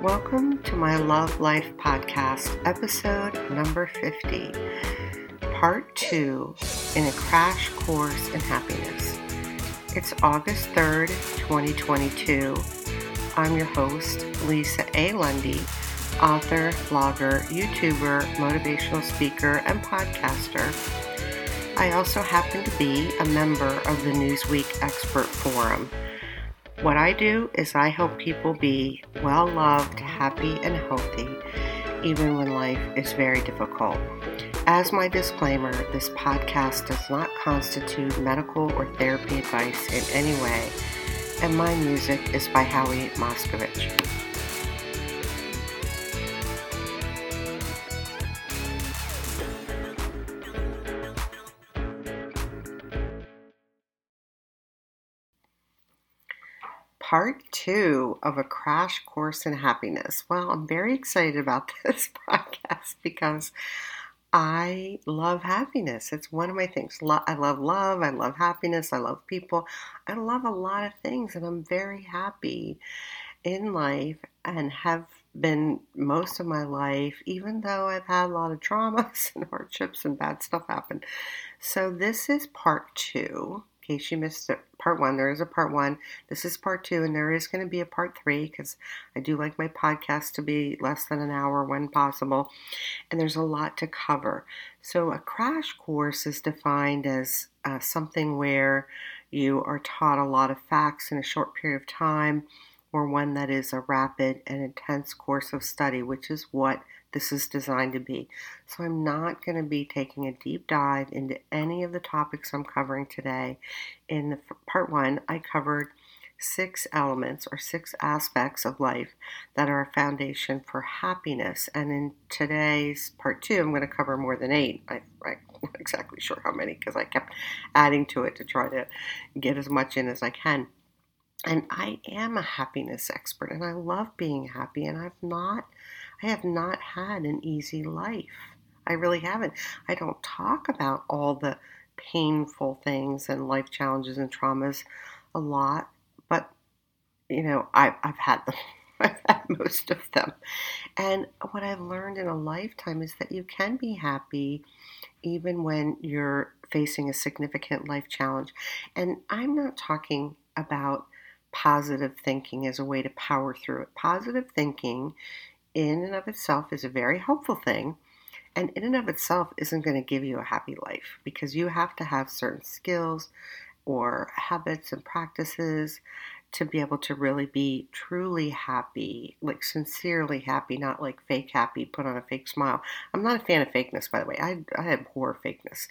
Welcome to my Love Life podcast, episode number 50, part 2, in a crash course in happiness. It's August 3rd, 2022. I'm your host, Lisa A. Lundy, author, blogger, YouTuber, motivational speaker, and podcaster. I also happen to be a member of the Newsweek Expert Forum. What I do is I help people be well-loved, happy, and healthy, even when life is very difficult. As my disclaimer, this podcast does not constitute medical or therapy advice in any way, and my music is by Howie Moscovich. Part 2 of A Crash Course in Happiness. Well, I'm very excited about this podcast because I love happiness. It's one of my things. I love love. I love happiness. I love people. I love a lot of things, and I'm very happy in life and have been most of my life, even though I've had a lot of traumas and hardships and bad stuff happen. So this is part 2. In case you missed part 1, there is a part 1. This is part 2, and there is going to be a part 3 because I do like my podcast to be less than an hour when possible, and there's a lot to cover. So a crash course is defined as something where you are taught a lot of facts in a short period of time, or one that is a rapid and intense course of study, which is what this is designed to be. So I'm not going to be taking a deep dive into any of the topics I'm covering today. In the part 1, I covered 6 elements or 6 aspects of life that are a foundation for happiness. And in today's part 2, I'm going to cover more than 8. I'm not exactly sure how many because I kept adding to it to try to get as much in as I can. And I am a happiness expert, and I love being happy, and I have not had an easy life. I really haven't. I don't talk about all the painful things and life challenges and traumas a lot, but, you know, I've had them. I've had most of them. And what I've learned in a lifetime is that you can be happy even when you're facing a significant life challenge. And I'm not talking about positive thinking as a way to power through it. Positive thinking in and of itself is a very helpful thing, and in and of itself isn't going to give you a happy life because you have to have certain skills or habits and practices to be able to really be truly happy, like sincerely happy, not like fake happy, put on a fake smile. I'm not a fan of fakeness, by the way. I abhor fakeness.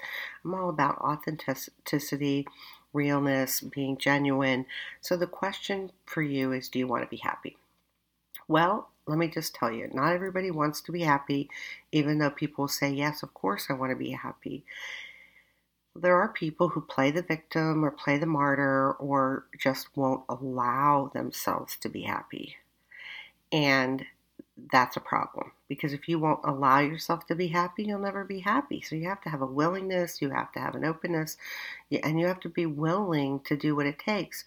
I'm all about authenticity, realness, being genuine. So the question for you is, do you want to be happy? Well, let me just tell you, not everybody wants to be happy, even though people say, yes, of course I want to be happy. There are people who play the victim or play the martyr or just won't allow themselves to be happy. And that's a problem, because if you won't allow yourself to be happy, you'll never be happy. So you have to have a willingness, you have to have an openness, and you have to be willing to do what it takes.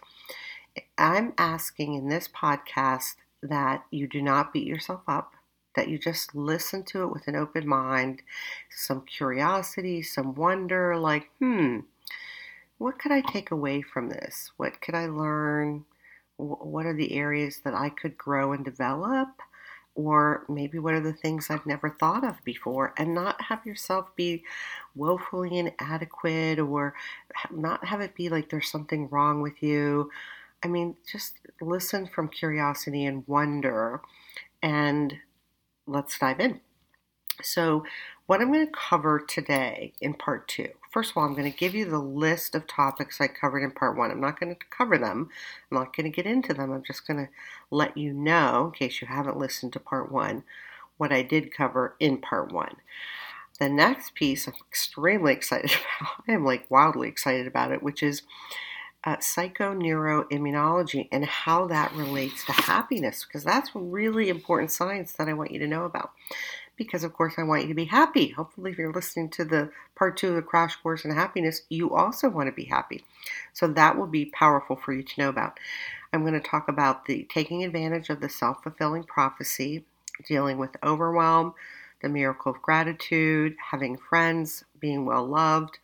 I'm asking in this podcast that you do not beat yourself up, that you just listen to it with an open mind, some curiosity, some wonder, like, what could I take away from this? What could I learn? What are the areas that I could grow and develop? Or maybe what are the things I've never thought of before, and not have yourself be woefully inadequate or not have it be like there's something wrong with you. I mean, just listen from curiosity and wonder, and let's dive in. So what I'm going to cover today in part 2, first of all, I'm going to give you the list of topics I covered in part 1. I'm not going to cover them. I'm not going to get into them. I'm just going to let you know, in case you haven't listened to part 1, what I did cover in part 1. The next piece I'm extremely excited about. I am like wildly excited about it, which is psychoneuroimmunology and how that relates to happiness, because that's really important science that I want you to know about. Because, of course, I want you to be happy. Hopefully, if you're listening to the part 2 of the Crash Course in Happiness, you also want to be happy. So that will be powerful for you to know about. I'm going to talk about the taking advantage of the self-fulfilling prophecy, dealing with overwhelm, the miracle of gratitude, having friends, being well-loved,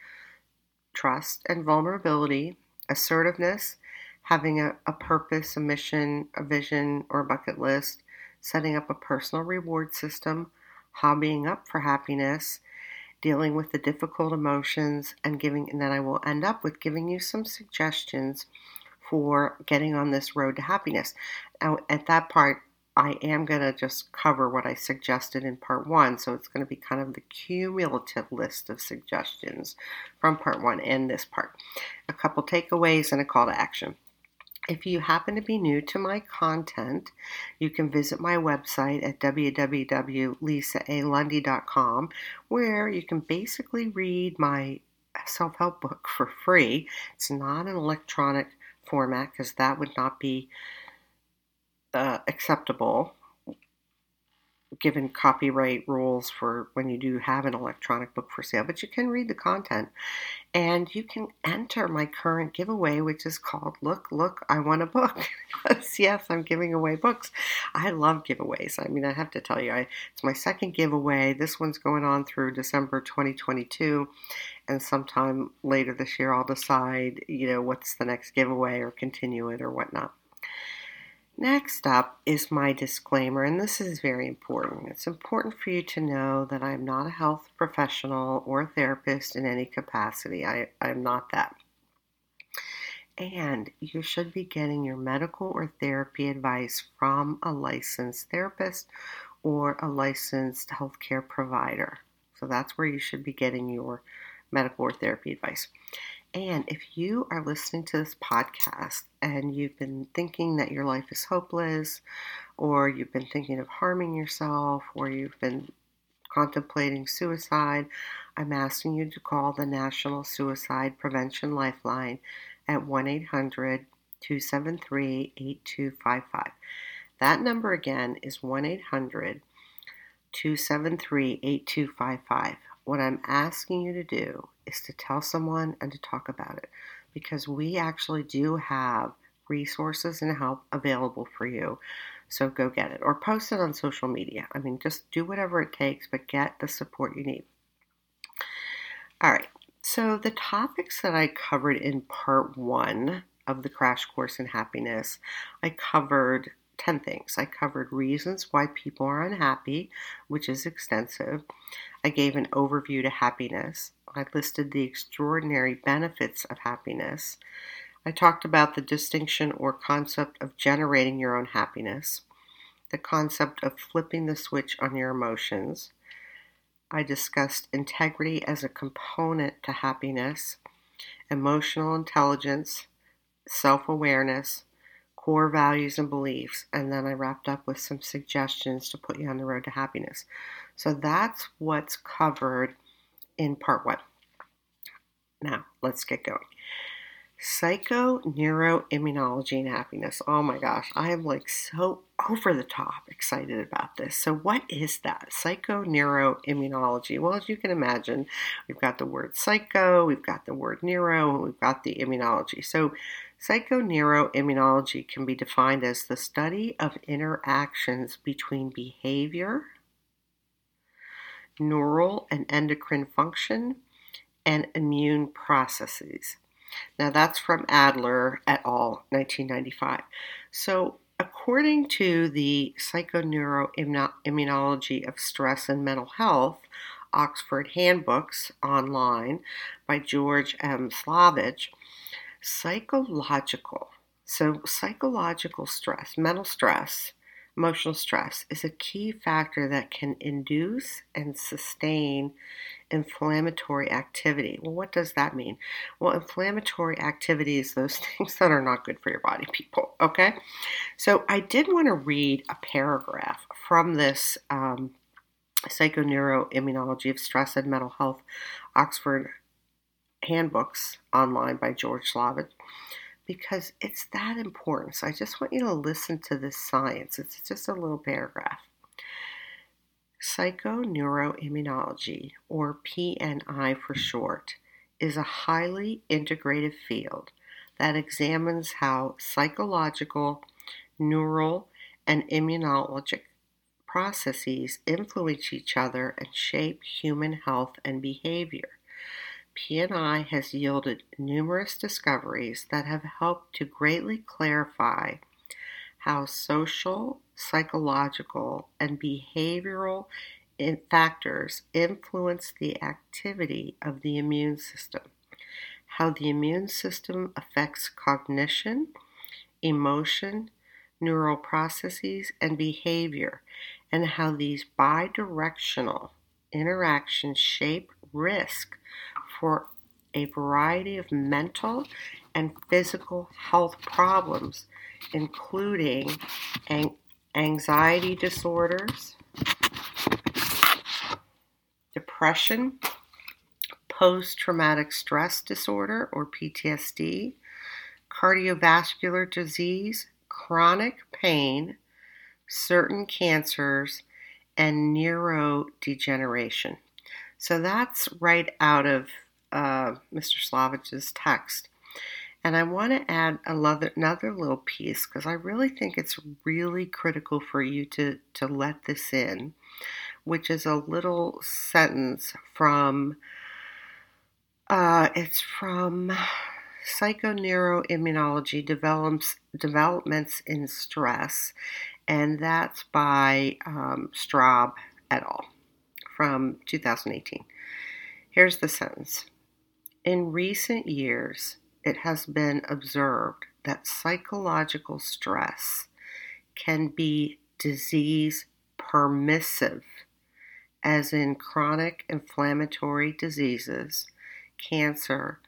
trust and vulnerability, assertiveness, having a purpose, a mission, a vision, or a bucket list, setting up a personal reward system, hobbying up for happiness, dealing with the difficult emotions, and then I will end up with giving you some suggestions for getting on this road to happiness. Now, at that part, I am going to just cover what I suggested in part one, so it's going to be kind of the cumulative list of suggestions from part one and this part. A couple takeaways and a call to action. If you happen to be new to my content, you can visit my website at www.lisaalundy.com, where you can basically read my self-help book for free. It's not an electronic format because that would not be acceptable given copyright rules for when you do have an electronic book for sale, but you can read the content and you can enter my current giveaway, which is called Look, I Want a Book. Yes, I'm giving away books. I love giveaways. I mean, I have to tell you, it's my second giveaway. This one's going on through December 2022, and sometime later this year I'll decide, what's the next giveaway or continue it or whatnot. Next up is my disclaimer, and this is very important. It's important for you to know that I'm not a health professional or a therapist in any capacity. I'm not that. And you should be getting your medical or therapy advice from a licensed therapist or a licensed healthcare provider. So that's where you should be getting your medical or therapy advice. And if you are listening to this podcast and you've been thinking that your life is hopeless, or you've been thinking of harming yourself, or you've been contemplating suicide, I'm asking you to call the National Suicide Prevention Lifeline at 1-800-273-8255. That number again is 1-800-273-8255. What I'm asking you to do is to tell someone and to talk about it, because we actually do have resources and help available for you. So go get it, or post it on social media. I mean, just do whatever it takes, but get the support you need. All right. So the topics that I covered in part one of the Crash Course in Happiness, I covered 10 things. I covered reasons why people are unhappy, which is extensive. I gave an overview to happiness. I listed the extraordinary benefits of happiness. I talked about the distinction or concept of generating your own happiness, the concept of flipping the switch on your emotions. I discussed integrity as a component to happiness, emotional intelligence, self-awareness, core values and beliefs, and then I wrapped up with some suggestions to put you on the road to happiness. So that's what's covered in part one. Now, let's get going. Psychoneuroimmunology and happiness. Oh my gosh, I am like so over the top excited about this. So what is that? Psychoneuroimmunology. Well, as you can imagine, we've got the word psycho, we've got the word neuro, and we've got the immunology. So psychoneuroimmunology can be defined as the study of interactions between behavior, neural and endocrine function, and immune processes. Now that's from Adler et al., 1995. So according to the Psychoneuroimmunology of Stress and Mental Health, Oxford Handbooks online by George M. Slavich, psychological stress, mental stress, emotional stress is a key factor that can induce and sustain inflammatory activity. Well, what does that mean? Well, inflammatory activity is those things that are not good for your body, people, okay? So I did want to read a paragraph from this Psychoneuroimmunology of Stress and Mental Health, Oxford Handbooks online by George Slavich, because it's that important. So I just want you to listen to this science. It's just a little paragraph. Psychoneuroimmunology, or PNI for short, is a highly integrative field that examines how psychological, neural, and immunologic processes influence each other and shape human health and behavior. PNI has yielded numerous discoveries that have helped to greatly clarify how social, psychological, and behavioral factors influence the activity of the immune system, how the immune system affects cognition, emotion, neural processes, and behavior, and how these bidirectional interactions shape risk for a variety of mental and physical health problems, including anxiety disorders, depression, post-traumatic stress disorder or PTSD, cardiovascular disease, chronic pain, certain cancers, and neurodegeneration. So that's right out of Mr. Slavich's text. And I want to add another little piece because I really think it's really critical for you to let this in, which is a little sentence from, it's from Psychoneuroimmunology Developments in Stress, and that's by Straub et al. From 2018. Here's the sentence. In recent years, it has been observed that psychological stress can be disease permissive, as in chronic inflammatory diseases, cancer,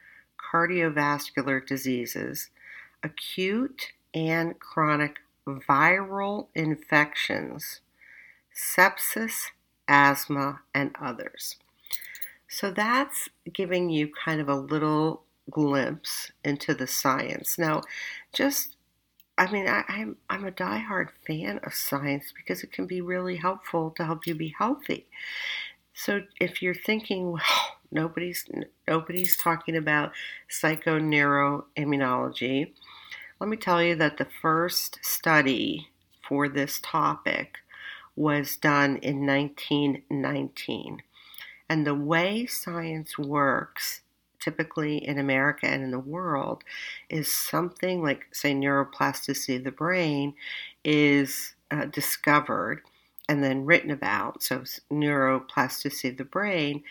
cardiovascular diseases, acute and chronic viral infections, sepsis, asthma, and others. So that's giving you kind of a little glimpse into the science. Now, I'm a diehard fan of science because it can be really helpful to help you be healthy. So if you're thinking, well, nobody's talking about psychoneuroimmunology, let me tell you that the first study for this topic was done in 1919. And the way science works, typically in America and in the world, is something like, say, neuroplasticity of the brain is discovered and then written about. So neuroplasticity of the brain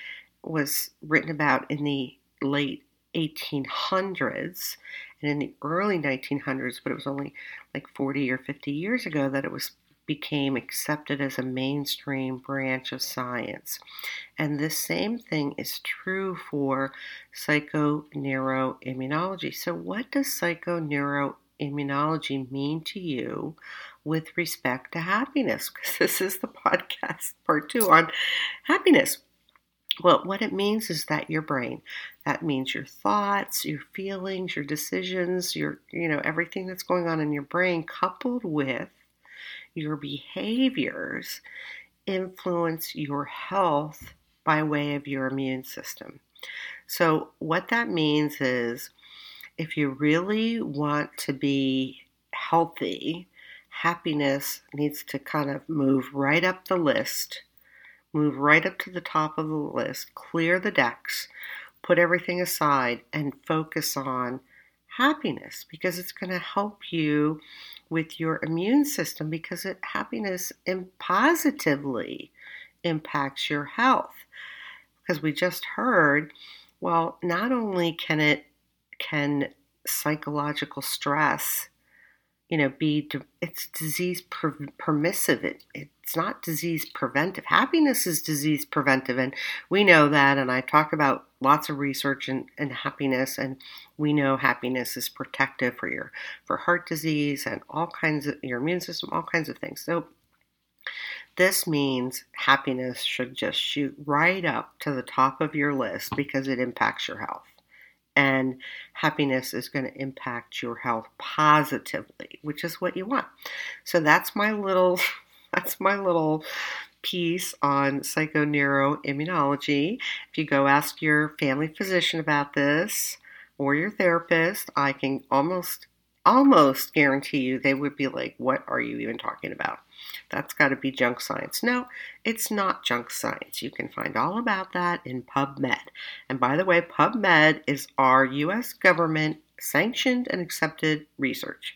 was written about in the late 1800s and in the early 1900s, but it was only like 40 or 50 years ago that it became accepted as a mainstream branch of science. And this same thing is true for psychoneuroimmunology. So what does psychoneuroimmunology mean to you with respect to happiness? Because this is the podcast part 2 on happiness. Well, what it means is that your brain, that means your thoughts, your feelings, your decisions, your, everything that's going on in your brain, coupled with your behaviors, influence your health by way of your immune system. So what that means is if you really want to be healthy, happiness needs to kind of move right up to the top of the list, clear the decks, put everything aside, and focus on happiness, because it's going to help you with your immune system, because happiness positively impacts your health. Because we just heard, well, not only can psychological stress, it's disease permissive. It's not disease preventive. Happiness is disease preventive, and we know that, and I talk about lots of research in happiness, and we know happiness is protective for heart disease and all kinds of your immune system, all kinds of things. So this means happiness should just shoot right up to the top of your list because it impacts your health. And happiness is going to impact your health positively, which is what you want. So that's my little piece on psychoneuroimmunology. If you go ask your family physician about this, or your therapist, I can almost guarantee you they would be like, what are you even talking about? That's got to be junk science. No, it's not junk science. You can find all about that in PubMed. And by the way, PubMed is our U.S. government sanctioned and accepted research.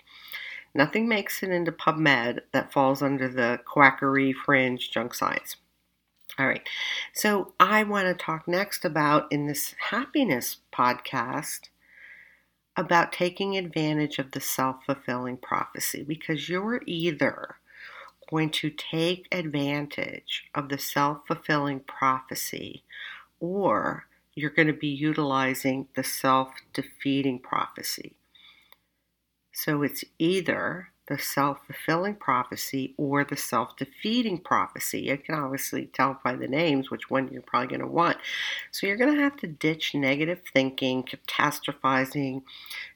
Nothing makes it into PubMed that falls under the quackery, fringe, junk science. All right, so I want to talk next about, in this happiness podcast, about taking advantage of the self-fulfilling prophecy, because you're either going to take advantage of the self-fulfilling prophecy or you're going to be utilizing the self-defeating prophecy. So it's either the self-fulfilling prophecy or the self-defeating prophecy. You can obviously tell by the names which one you're probably going to want. So you're going to have to ditch negative thinking, catastrophizing,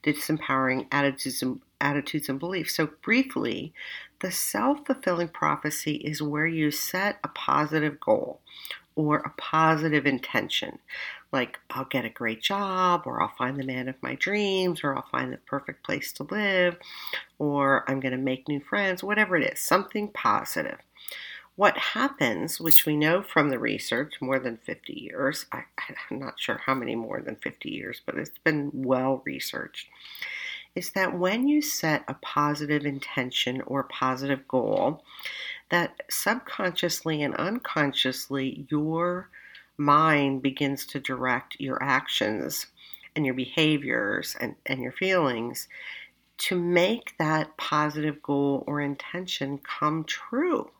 disempowering attitudes and beliefs. So briefly, the self-fulfilling prophecy is where you set a positive goal or a positive intention, like I'll get a great job, or I'll find the man of my dreams, or I'll find the perfect place to live, or I'm going to make new friends, whatever it is, something positive. What happens, which we know from the research, more than 50 years, I'm not sure how many more than 50 years, but it's been well researched, is that when you set a positive intention or positive goal, that subconsciously and unconsciously your mind begins to direct your actions and your behaviors and your feelings to make that positive goal or intention come true.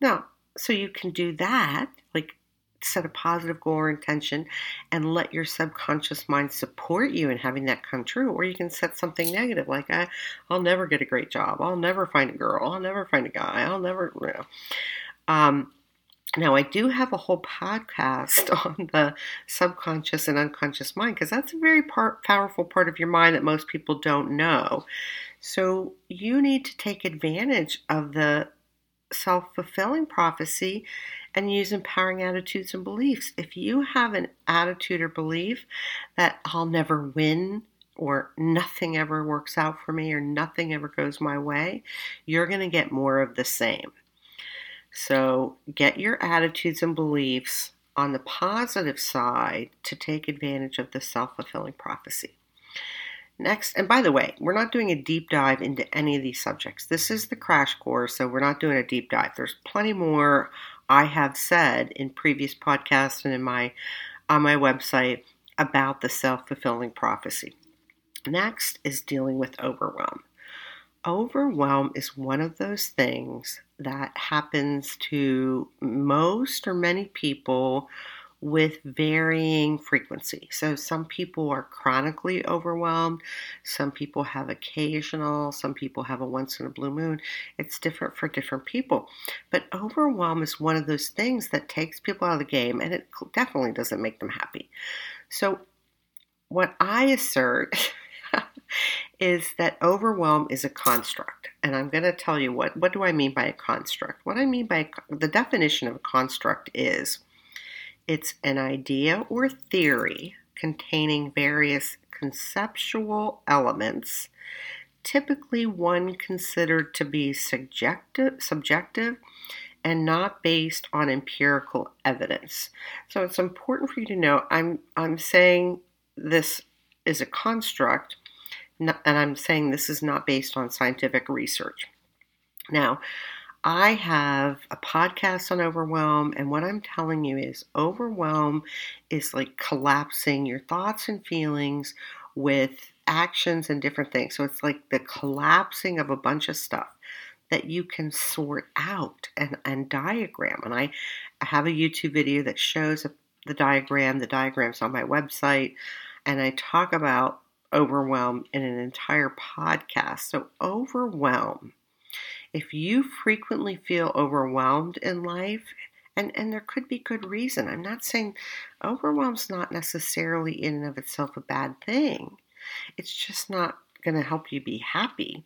Now, so you can do that, like set a positive goal or intention and let your subconscious mind support you in having that come true. Or you can set something negative, like I'll never get a great job. I'll never find a girl. I'll never find a guy. I'll never, Now, I do have a whole podcast on the subconscious and unconscious mind, because that's a very powerful part of your mind that most people don't know. So you need to take advantage of the self-fulfilling prophecy and use empowering attitudes and beliefs. If you have an attitude or belief that I'll never win, or nothing ever works out for me, or nothing ever goes my way, you're going to get more of the same. So get your attitudes and beliefs on the positive side to take advantage of the self-fulfilling prophecy. Next, and by the way, we're not doing a deep dive into any of these subjects. This is the crash course, so we're not doing a deep dive. There's plenty more I have said in previous podcasts and on my website about the self-fulfilling prophecy. Next is dealing with overwhelm. Overwhelm is one of those things that happens to most or many people with varying frequency. So some people are chronically overwhelmed, some people have occasional, some people have a once in a blue moon. It's different for different people. But overwhelm is one of those things that takes people out of the game, and it definitely doesn't make them happy. So what I assert is that overwhelm is a construct. And I'm going to tell you what do I mean by a construct? What I mean by the definition of a construct is it's an idea or theory containing various conceptual elements, typically one considered to be subjective and not based on empirical evidence. So it's important for you to know I'm saying this is a construct, and I'm saying this is not based on scientific research. Now, I have a podcast on overwhelm, and what I'm telling you is overwhelm is like collapsing your thoughts and feelings with actions and different things. So it's like the collapsing of a bunch of stuff that you can sort out and diagram. And I have a YouTube video that shows the diagram. The diagram's on my website, and I talk about overwhelm in an entire podcast. So overwhelm, if you frequently feel overwhelmed in life, and there could be good reason. I'm not saying overwhelm's not necessarily in and of itself a bad thing. It's just not going to help you be happy.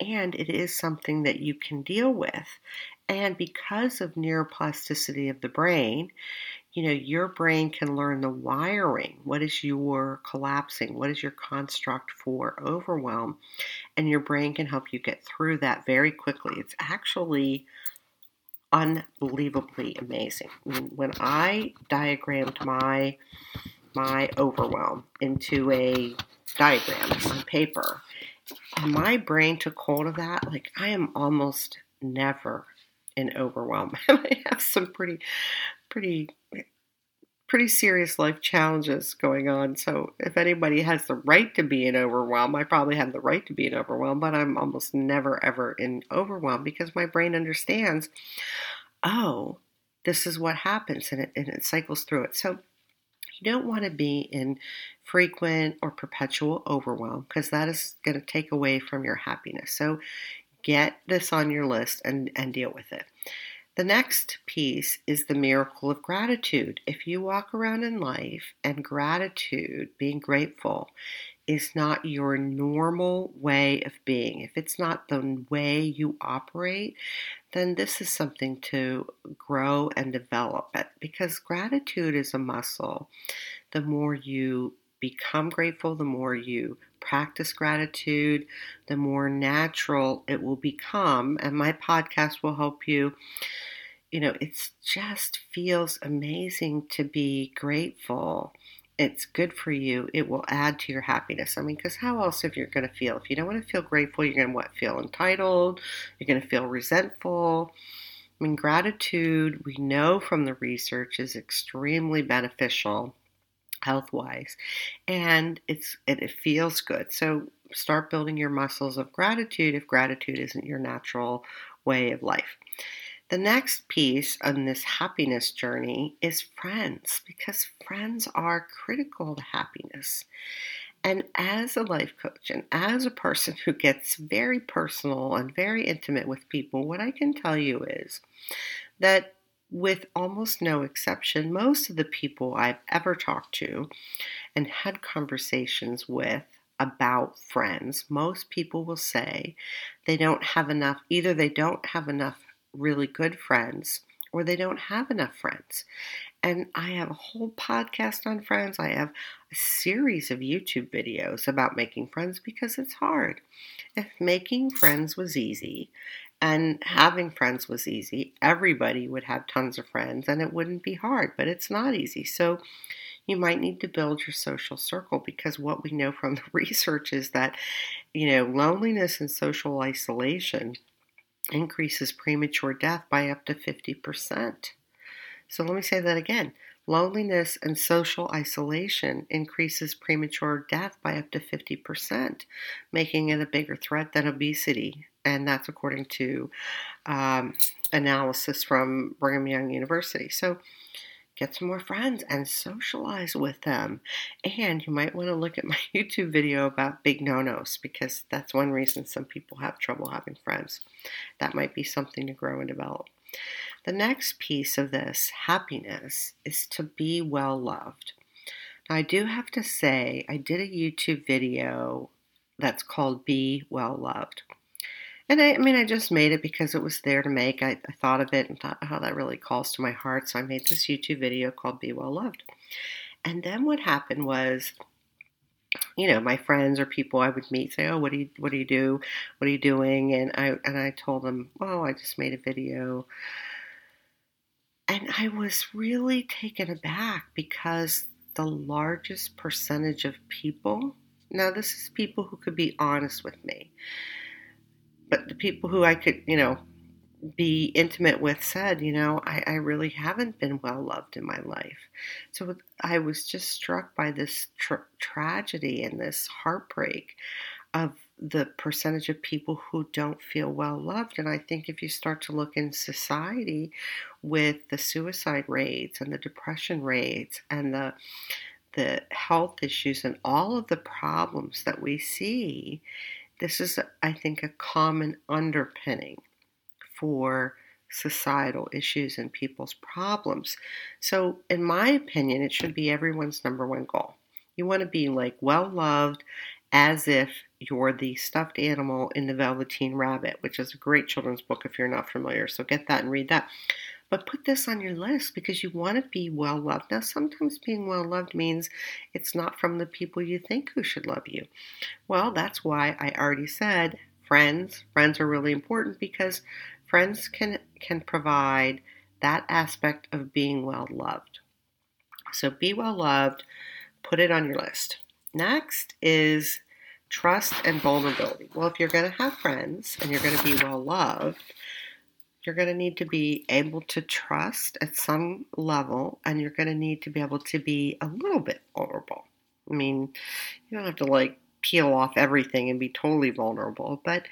And it is something that you can deal with. And because of neuroplasticity of the brain, you know, your brain can learn the wiring. What is your collapsing? What is your construct for overwhelm? And your brain can help you get through that very quickly. It's actually unbelievably amazing. I mean, when I diagrammed my overwhelm into a diagram on paper, my brain took hold of that. Like, I am almost never in overwhelm. I have some pretty serious life challenges going on. So if anybody has the right to be in overwhelm, I probably have the right to be in overwhelm, but I'm almost never, ever in overwhelm because my brain understands, oh, this is what happens, and it cycles through it. So you don't want to be in frequent or perpetual overwhelm because that is going to take away from your happiness. So get this on your list and deal with it. The next piece is the miracle of gratitude. If you walk around in life and gratitude, being grateful, is not your normal way of being, if it's not the way you operate, then this is something to grow and develop it, because gratitude is a muscle. The more you become grateful, the more you practice gratitude, the more natural it will become. And my podcast will help you. You know, it just feels amazing to be grateful. It's good for you. It will add to your happiness. I mean, because how else if you're going to feel? If you don't want to feel grateful, you're going to feel entitled. You're going to feel resentful. I mean, gratitude, we know from the research, is extremely beneficial health-wise, and it feels good. So start building your muscles of gratitude if gratitude isn't your natural way of life. The next piece on this happiness journey is friends, because friends are critical to happiness. And as a life coach and as a person who gets very personal and very intimate with people, what I can tell you is that with almost no exception, most of the people I've ever talked to and had conversations with about friends, most people will say they don't have enough, either they don't have enough really good friends or they don't have enough friends. And I have a whole podcast on friends. I have a series of YouTube videos about making friends because it's hard. If making friends was easy, and having friends was easy, everybody would have tons of friends and it wouldn't be hard, but it's not easy. So you might need to build your social circle, because what we know from the research is that, you know, loneliness and social isolation increases premature death by up to 50%. So let me say that again. Loneliness and social isolation increases premature death by up to 50%, making it a bigger threat than obesity. And that's according to analysis from Brigham Young University. So get some more friends and socialize with them. And you might want to look at my YouTube video about big no-nos, because that's one reason some people have trouble having friends. That might be something to grow and develop. The next piece of this happiness is to be well-loved. Now, I do have to say, I did a YouTube video that's called Be Well-Loved. And I just made it because it was there to make. I thought of it and thought, oh, that really calls to my heart. So I made this YouTube video called Be Well Loved. And then what happened was, you know, my friends or people I would meet say, oh, what do you do? What are you doing? And I told them, oh, I just made a video. And I was really taken aback because the largest percentage of people, now this is people who could be honest with me, but the people who I could, you know, be intimate with said, you know, I really haven't been well loved in my life. So I was just struck by this tragedy and this heartbreak of the percentage of people who don't feel well loved. And I think if you start to look in society with the suicide rates and the depression rates and the health issues and all of the problems that we see, this is, I think, a common underpinning for societal issues and people's problems. So, in my opinion, it should be everyone's number one goal. You want to be like well-loved as if you're the stuffed animal in the Velveteen Rabbit, which is a great children's book if you're not familiar. So get that and read that. But put this on your list because you want to be well-loved. Now, sometimes being well-loved means it's not from the people you think who should love you. Well, that's why I already said friends. Friends are really important because friends can provide that aspect of being well-loved. So be well-loved. Put it on your list. Next is trust and vulnerability. Well, if you're going to have friends and you're going to be well-loved, you're going to need to be able to trust at some level, and you're going to need to be able to be a little bit vulnerable. I mean, you don't have to peel off everything and be totally vulnerable, but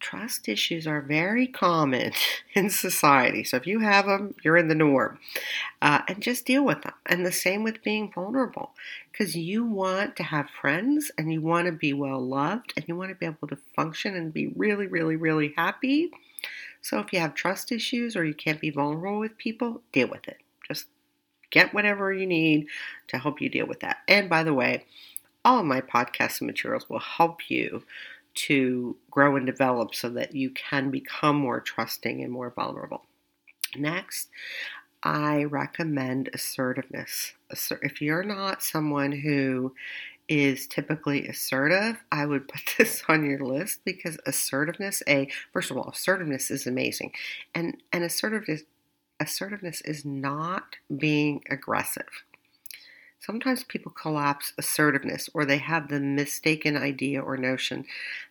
trust issues are very common in society. So if you have them, you're in the norm. And just deal with them. And the same with being vulnerable. Because you want to have friends and you want to be well-loved and you want to be able to function and be really, really, really happy. So if you have trust issues or you can't be vulnerable with people, deal with it. Just get whatever you need to help you deal with that. And by the way, all of my podcasts and materials will help you to grow and develop so that you can become more trusting and more vulnerable. Next, I recommend assertiveness. If you're not someone who is typically assertive, I would put this on your list because assertiveness is amazing. And assertiveness is not being aggressive. Sometimes people collapse assertiveness, or they have the mistaken idea or notion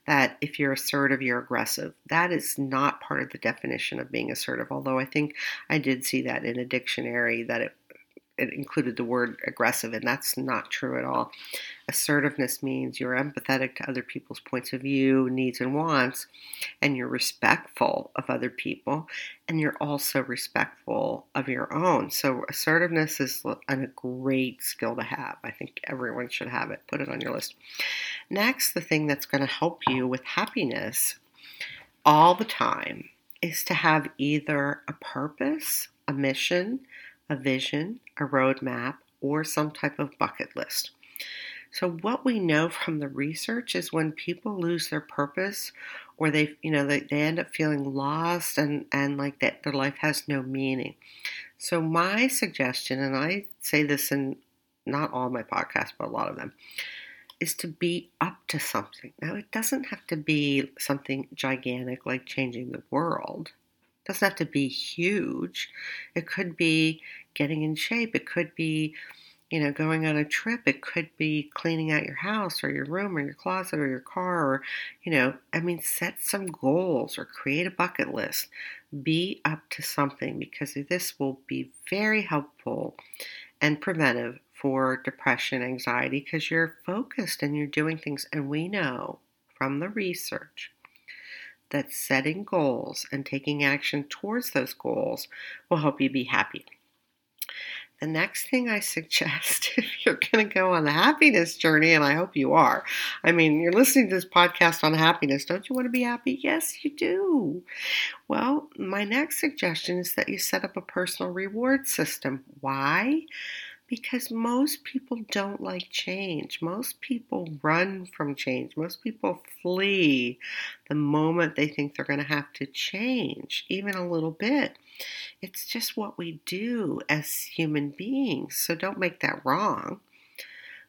that if you're assertive, you're aggressive. That is not part of the definition of being assertive, although I think I did see that in a dictionary that it included the word aggressive, and that's not true at all. Assertiveness means you're empathetic to other people's points of view, needs, and wants, and you're respectful of other people, and you're also respectful of your own. So assertiveness is a great skill to have. I think everyone should have it. Put it on your list. Next, the thing that's going to help you with happiness all the time is to have either a purpose, a mission, a vision, a roadmap, or some type of bucket list. So what we know from the research is when people lose their purpose, or they end up feeling lost and like that their life has no meaning. So my suggestion, and I say this in not all my podcasts, but a lot of them, is to be up to something. Now, it doesn't have to be something gigantic like changing the world. It doesn't have to be huge. It could be getting in shape. It could be, going on a trip. It could be cleaning out your house or your room or your closet or your car or, set some goals or create a bucket list. Be up to something because this will be very helpful and preventive for depression, anxiety, because you're focused and you're doing things. And we know from the research that setting goals and taking action towards those goals will help you be happy. The next thing I suggest, if you're going to go on the happiness journey, and I hope you are, you're listening to this podcast on happiness. Don't you want to be happy? Yes, you do. Well, my next suggestion is that you set up a personal reward system. Why? Because most people don't like change. Most people run from change. Most people flee the moment they think they're going to have to change, even a little bit. It's just what we do as human beings. So don't make that wrong.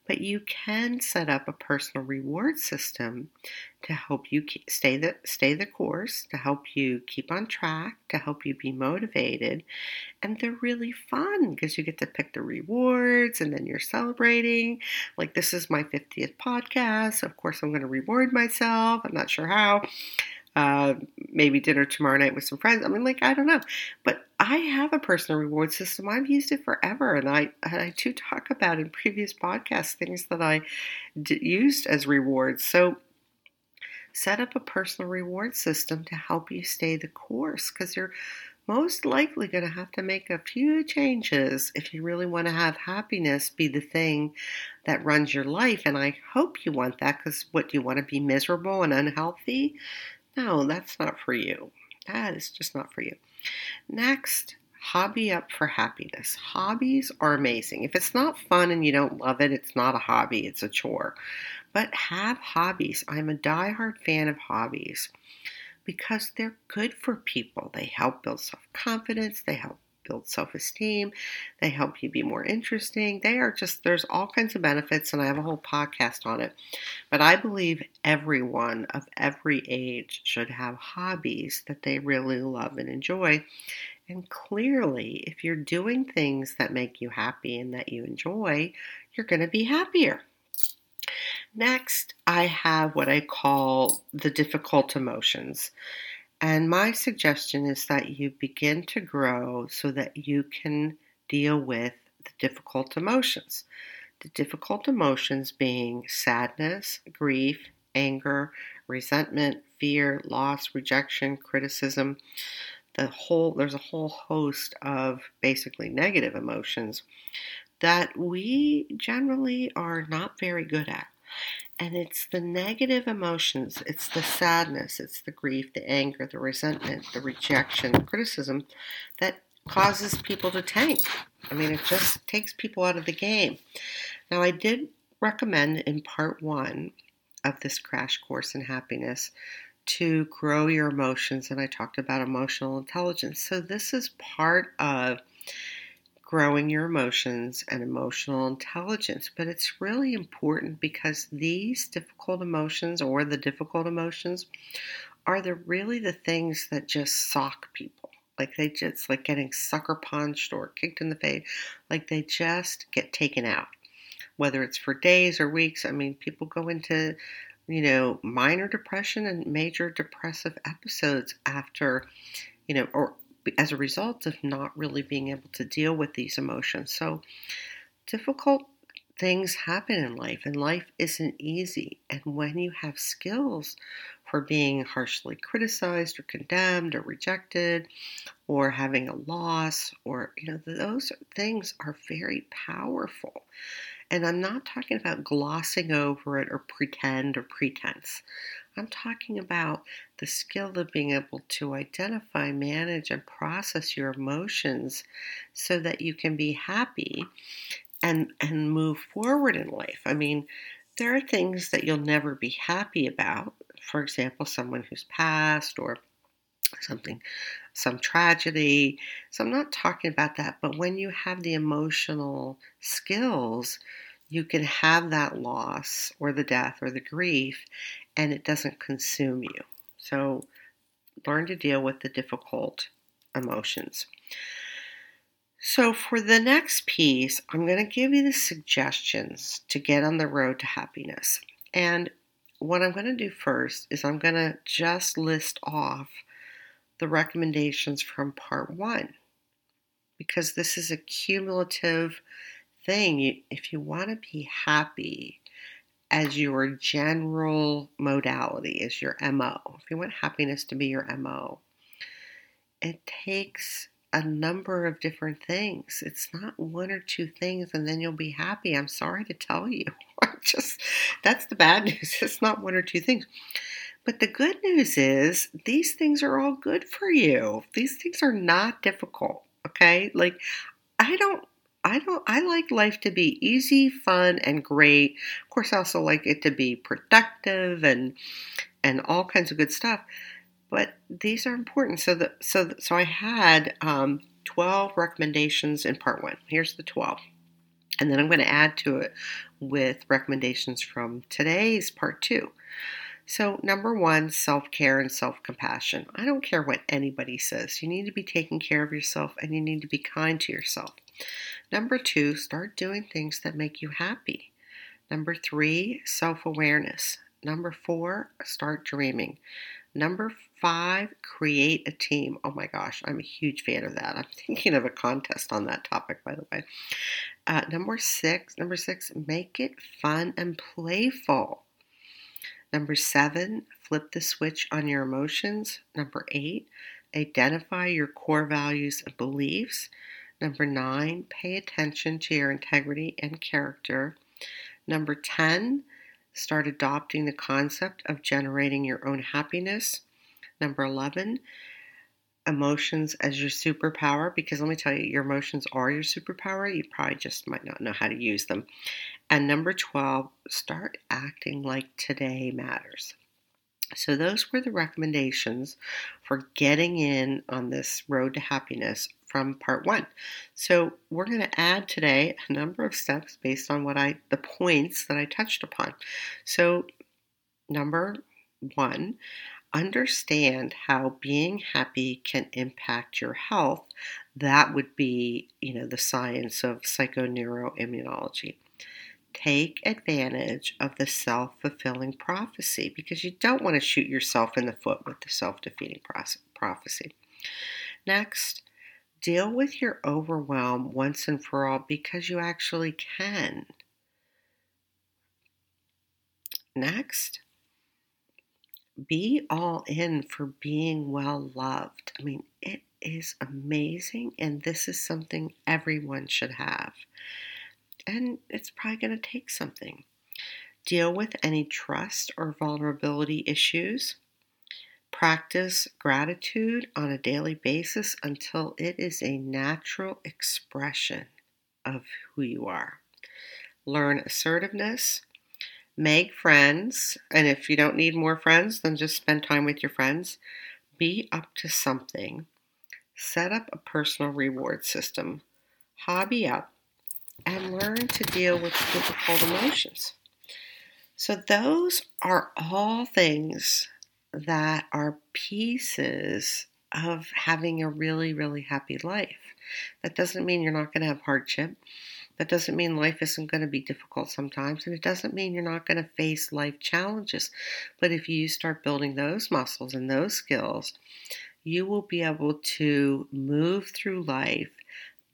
But you can set up a personal reward system to help you stay the course, to help you keep on track, to help you be motivated. And they're really fun because you get to pick the rewards and then you're celebrating. Like, this is my 50th podcast. Of course, I'm going to reward myself. I'm not sure how. Maybe dinner tomorrow night with some friends. I don't know. But I have a personal reward system. I've used it forever. And I too talk about in previous podcasts things that I used as rewards. So set up a personal reward system to help you stay the course, because you're most likely going to have to make a few changes if you really want to have happiness be the thing that runs your life. And I hope you want that, because what, you want to be miserable and unhealthy? No, that's not for you. That is just not for you. Next, hobby up for happiness. Hobbies are amazing. If it's not fun and you don't love it, it's not a hobby, it's a chore. But have hobbies. I'm a diehard fan of hobbies. because they're good for people. They help build self-confidence. They help build self-esteem. They help you be more interesting. They are just, there's all kinds of benefits, and I have a whole podcast on it. But I believe everyone of every age should have hobbies that they really love and enjoy. And clearly, if you're doing things that make you happy and that you enjoy, you're going to be happier. Next, I have what I call the difficult emotions. And my suggestion is that you begin to grow so that you can deal with the difficult emotions. The difficult emotions being sadness, grief, anger, resentment, fear, loss, rejection, criticism. There's a whole host of basically negative emotions that we generally are not very good at. And it's the negative emotions, it's the sadness, it's the grief, the anger, the resentment, the rejection, the criticism that causes people to tank. I mean, it just takes people out of the game. Now, I did recommend in part 1 of this crash course in happiness to grow your emotions, and I talked about emotional intelligence. So this is part of growing your emotions and emotional intelligence, but it's really important because these difficult emotions, or the difficult emotions, are really the things that just sock people. Like they just, like getting sucker punched or kicked in the face, like they just get taken out, whether it's for days or weeks. I mean, people go into, you know, minor depression and major depressive episodes after, you know, or as a result of not really being able to deal with these emotions. So difficult things happen in life, and life isn't easy. And when you have skills for being harshly criticized or condemned or rejected or having a loss, or, you know, those things are very powerful. And I'm not talking about glossing over it or pretend or pretense. I'm talking about the skill of being able to identify, manage, and process your emotions so that you can be happy and move forward in life. I mean, there are things that you'll never be happy about. For example, someone who's passed or something, some tragedy. So I'm not talking about that, but when you have the emotional skills, you can have that loss or the death or the grief, and it doesn't consume you. So learn to deal with the difficult emotions. So for the next piece, I'm going to give you the suggestions to get on the road to happiness. And what I'm going to do first is I'm going to just list off the recommendations from part 1, because this is a cumulative thing. If you want to be happy as your general modality, as your MO, if you want happiness to be your MO, it takes a number of different things. It's not one or two things and then you'll be happy. I'm sorry to tell you. That's the bad news. It's not one or two things. But the good news is these things are all good for you. These things are not difficult, okay? Like, I like life to be easy, fun, and great. Of course, I also like it to be productive and all kinds of good stuff. But these are important. So I had 12 recommendations in part 1. Here's the 12. And then I'm going to add to it with recommendations from today's part 2. So number 1, self-care and self-compassion. I don't care what anybody says. You need to be taking care of yourself and you need to be kind to yourself. Number 2, start doing things that make you happy. Number 3, self-awareness. Number 4, start dreaming. Number 5, create a team. Oh my gosh, I'm a huge fan of that. I'm thinking of a contest on that topic, by the way. Number six, make it fun and playful. Number 7, flip the switch on your emotions. Number 8, identify your core values and beliefs. Number 9, pay attention to your integrity and character. Number 10, start adopting the concept of generating your own happiness. Number 11, emotions as your superpower, because let me tell you, your emotions are your superpower. You probably just might not know how to use them. And number 12, start acting like today matters. So those were the recommendations for getting in on this road to happiness from part one. So we're going to add today a number of steps based on the points that I touched upon. So number one, understand how being happy can impact your health. That would be, the science of psychoneuroimmunology. Take advantage of the self-fulfilling prophecy, because you don't want to shoot yourself in the foot with the self-defeating prophecy. Next, deal with your overwhelm once and for all, because you actually can. Next, be all in for being well loved. I mean, it is amazing, and this is something everyone should have. And it's probably going to take something. Deal with any trust or vulnerability issues. Practice gratitude on a daily basis until it is a natural expression of who you are. Learn assertiveness. Make friends. And if you don't need more friends, then just spend time with your friends. Be up to something. Set up a personal reward system. Hobby up. And learn to deal with difficult emotions. So those are all things that are pieces of having a really, really happy life. That doesn't mean you're not going to have hardship. That doesn't mean life isn't going to be difficult sometimes. And it doesn't mean you're not going to face life challenges. But if you start building those muscles and those skills, you will be able to move through life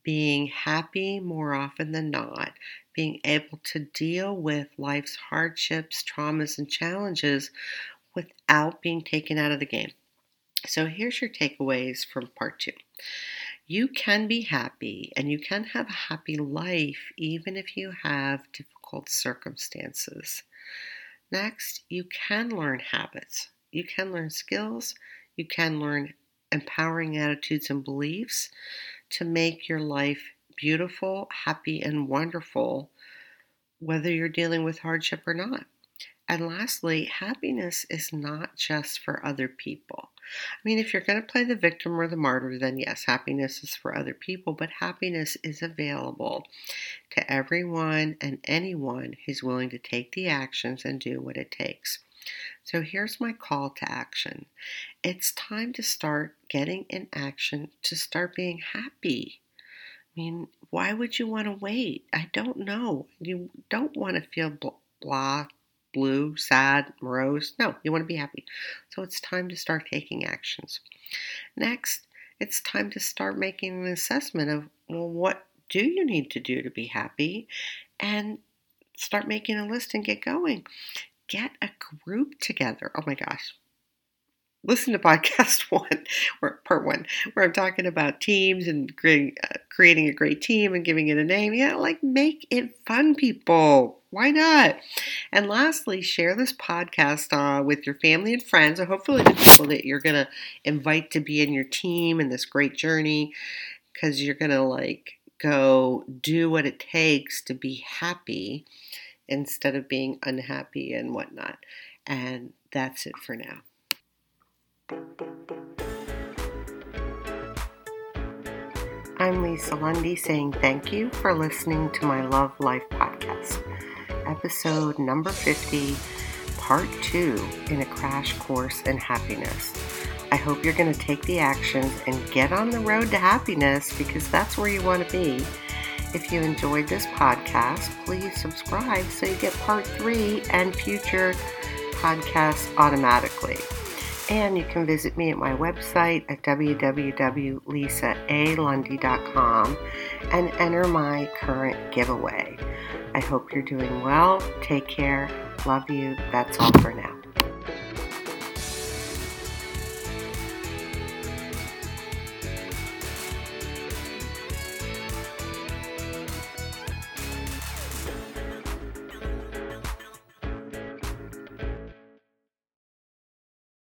being happy more often than not, being able to deal with life's hardships, traumas, and challenges without being taken out of the game. So here's your takeaways from part two. You can be happy and you can have a happy life even if you have difficult circumstances. Next, you can learn habits. You can learn skills. You can learn empowering attitudes and beliefs to make your life beautiful, happy, and wonderful, whether you're dealing with hardship or not. And lastly, happiness is not just for other people. I mean, if you're going to play the victim or the martyr, then yes, happiness is for other people, but happiness is available to everyone and anyone who's willing to take the actions and do what it takes. So here's my call to action. It's time to start getting in action, to start being happy. I mean, why would you want to wait? I don't know. You don't want to feel blah, blue, sad, morose. No, you want to be happy. So it's time to start taking actions. Next, it's time to start making an assessment of, what do you need to do to be happy? And start making a list and get going. Get a group together. Oh my gosh. Listen to podcast one, or part one, where I'm talking about teams and creating a great team and giving it a name. Yeah, make it fun, people. Why not? And lastly, share this podcast with your family and friends, and hopefully the people that you're going to invite to be in your team in this great journey, because you're going to go do what it takes to be happy instead of being unhappy and whatnot. And that's it for now. I'm Lisa Lundy saying thank you for listening to my Love Life podcast, episode number 50, part 2 in a crash course in happiness. I hope you're going to take the actions and get on the road to happiness, because that's where you want to be. If you enjoyed this podcast, please subscribe so you get part 3 and future podcasts automatically. And you can visit me at my website at www.lisaalundy.com and enter my current giveaway. I hope you're doing well. Take care. Love you. That's all for now.